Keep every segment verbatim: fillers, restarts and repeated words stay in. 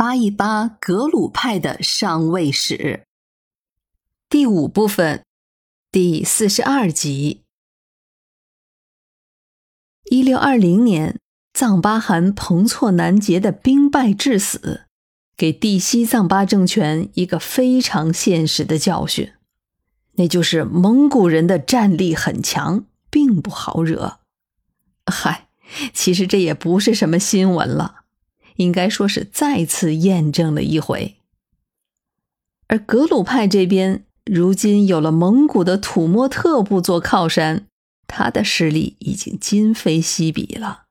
扒一扒格鲁派的上位史。第五部分，第四十二集。一六二零年，藏巴汗彭措南杰的兵败致死，给第西藏巴政权一个非常现实的教训，那就是蒙古人的战力很强，并不好惹。嗨，其实这也不是什么新闻了。应该说是再次验证了一回。而格鲁派这边，如今有了蒙古的土默特部做靠山，他的势力已经今非昔比了。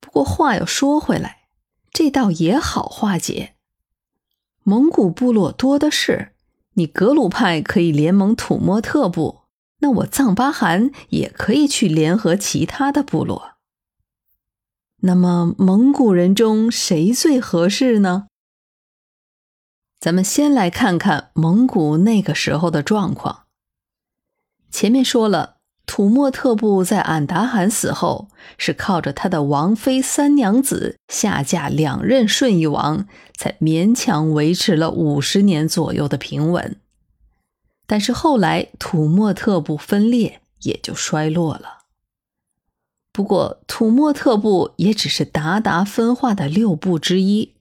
不过话又说回来，这倒也好化解。蒙古部落多的是，你格鲁派可以联盟土默特部，那我藏巴汗也可以去联合其他的部落。那么蒙古人中谁最合适呢？咱们先来看看蒙古那个时候的状况。前面说了，土默特部在俺答汗死后，是靠着他的王妃三娘子下嫁两任顺义王，才勉强维持了五十年左右的平稳。但是后来土默特部分裂，也就衰落了。不过土默特部也只是鞑靼分化的六部之一，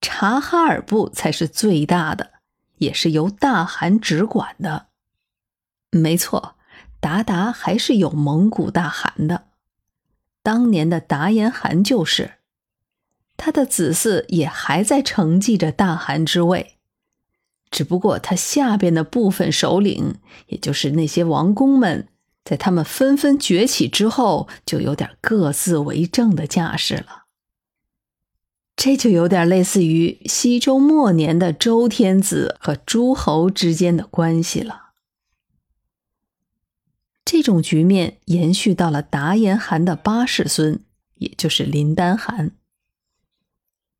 察哈尔部才是最大的，也是由大汗直管的。没错，鞑靼还是有蒙古大汗的，当年的达延汗就是，他的子嗣也还在承继着大汗之位，只不过他下边的部分首领，也就是那些王公们，在他们纷纷崛起之后，就有点各自为政的架势了。这就有点类似于西周末年的周天子和诸侯之间的关系了。这种局面延续到了达延汗的八世孙，也就是林丹汗。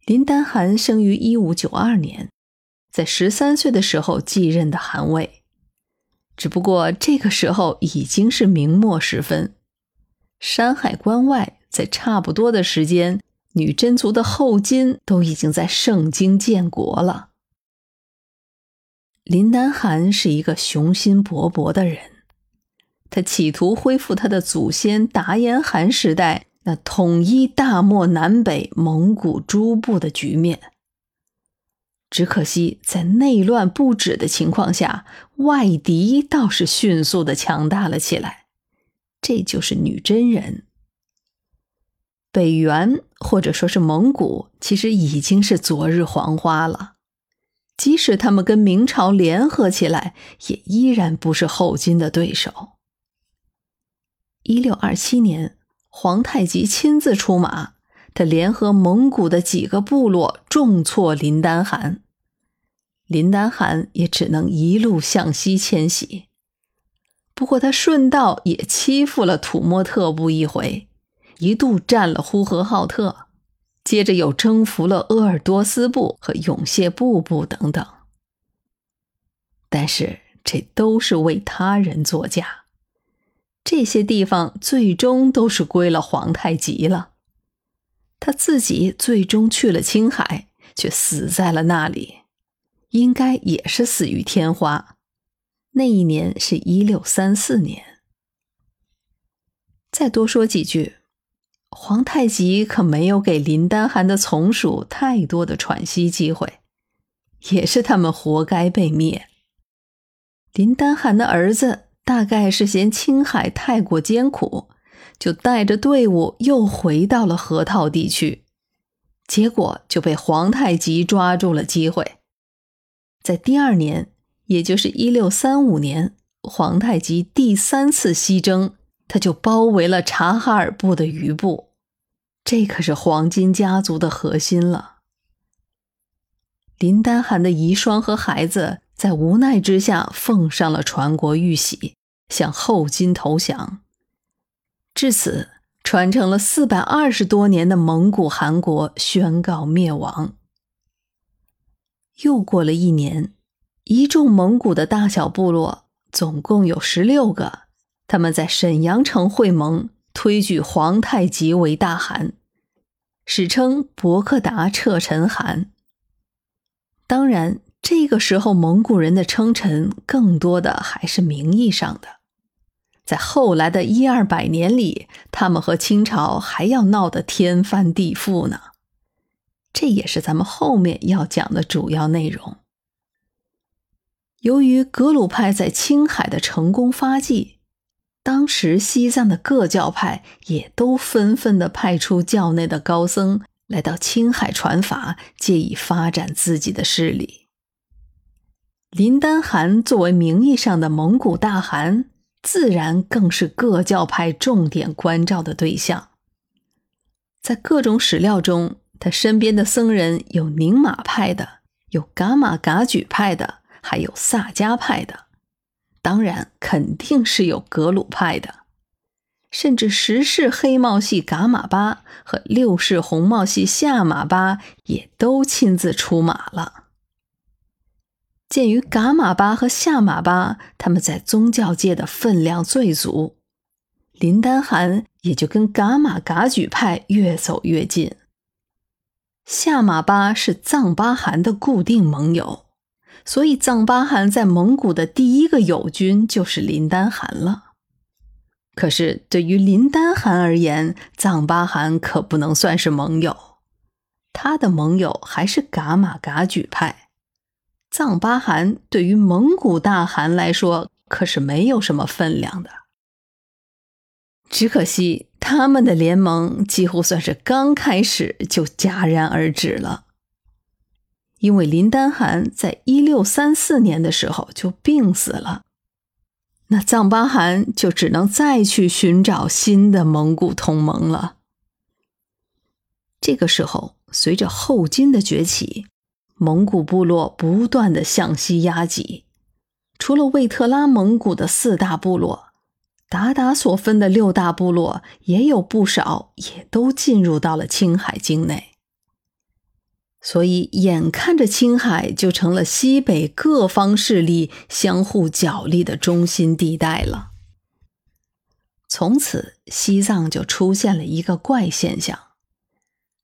林丹汗生于一五九二年，在十三岁的时候继任的汗位。只不过这个时候已经是明末时分，山海关外在差不多的时间，女真族的后金都已经在盛京建国了。林丹汗是一个雄心勃勃的人，他企图恢复他的祖先达延汗时代那统一大漠南北蒙古诸部的局面。只可惜在内乱不止的情况下，外敌倒是迅速的强大了起来，这就是女真人。北元或者说是蒙古，其实已经是昨日黄花了，即使他们跟明朝联合起来，也依然不是后金的对手。一六二七年，皇太极亲自出马，他联合蒙古的几个部落重挫林丹汗，林丹汗也只能一路向西迁徙。不过他顺道也欺负了土默特部一回，一度占了呼和浩特，接着又征服了鄂尔多斯部和永谢部部等等。但是这都是为他人作嫁，这些地方最终都是归了皇太极了。他自己最终去了青海，却死在了那里，应该也是死于天花。那一年是一六三四年。再多说几句，皇太极可没有给林丹汗的从属太多的喘息机会，也是他们活该被灭。林丹汗的儿子大概是嫌青海太过艰苦，就带着队伍又回到了河套地区，结果就被皇太极抓住了机会。在第二年，也就是一六三五年，皇太极第三次西征，他就包围了察哈尔部的余部，这可是黄金家族的核心了。林丹汗的遗孀和孩子在无奈之下奉上了传国玉玺，向后金投降。至此，传承了四百二十多年的蒙古汗国宣告灭亡。又过了一年，一众蒙古的大小部落总共有十六个，他们在沈阳城会盟，推举皇太极为大汗，史称伯克达彻臣汗。当然，这个时候蒙古人的称臣更多的还是名义上的。在后来的一二百年里，他们和清朝还要闹得天翻地覆呢。这也是咱们后面要讲的主要内容。由于格鲁派在青海的成功发迹，当时西藏的各教派也都纷纷地派出教内的高僧来到青海传法，借以发展自己的势力。林丹汗作为名义上的蒙古大汗，自然更是各教派重点关照的对象。在各种史料中，他身边的僧人有宁玛派的，有噶玛噶举派的，还有萨迦派的，当然肯定是有格鲁派的，甚至十世黑帽系噶玛巴和六世红帽系夏玛巴也都亲自出马了。鉴于噶玛巴和夏玛巴他们在宗教界的分量最足，林丹汗也就跟噶玛噶举派越走越近。夏玛巴是藏巴汗的固定盟友，所以藏巴汗在蒙古的第一个友军就是林丹汗了。可是对于林丹汗而言，藏巴汗可不能算是盟友，他的盟友还是噶玛噶举派。藏巴汗对于蒙古大汗来说可是没有什么分量的。只可惜他们的联盟几乎算是刚开始就戛然而止了。因为林丹汗在一六三四年的时候就病死了，那藏巴汗就只能再去寻找新的蒙古同盟了。这个时候，随着后金的崛起，蒙古部落不断地向西压挤，除了魏特拉蒙古的四大部落，鞑靼所分的六大部落也有不少，也都进入到了青海境内。所以眼看着青海就成了西北各方势力相互角力的中心地带了。从此，西藏就出现了一个怪现象，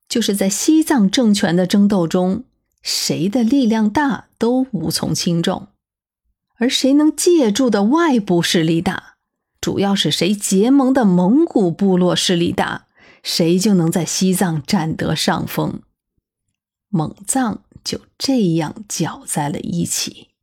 就是在西藏政权的争斗中，谁的力量大都无从轻重，而谁能借助的外部势力大，主要是谁结盟的蒙古部落势力大，谁就能在西藏占得上风。蒙藏就这样搅在了一起。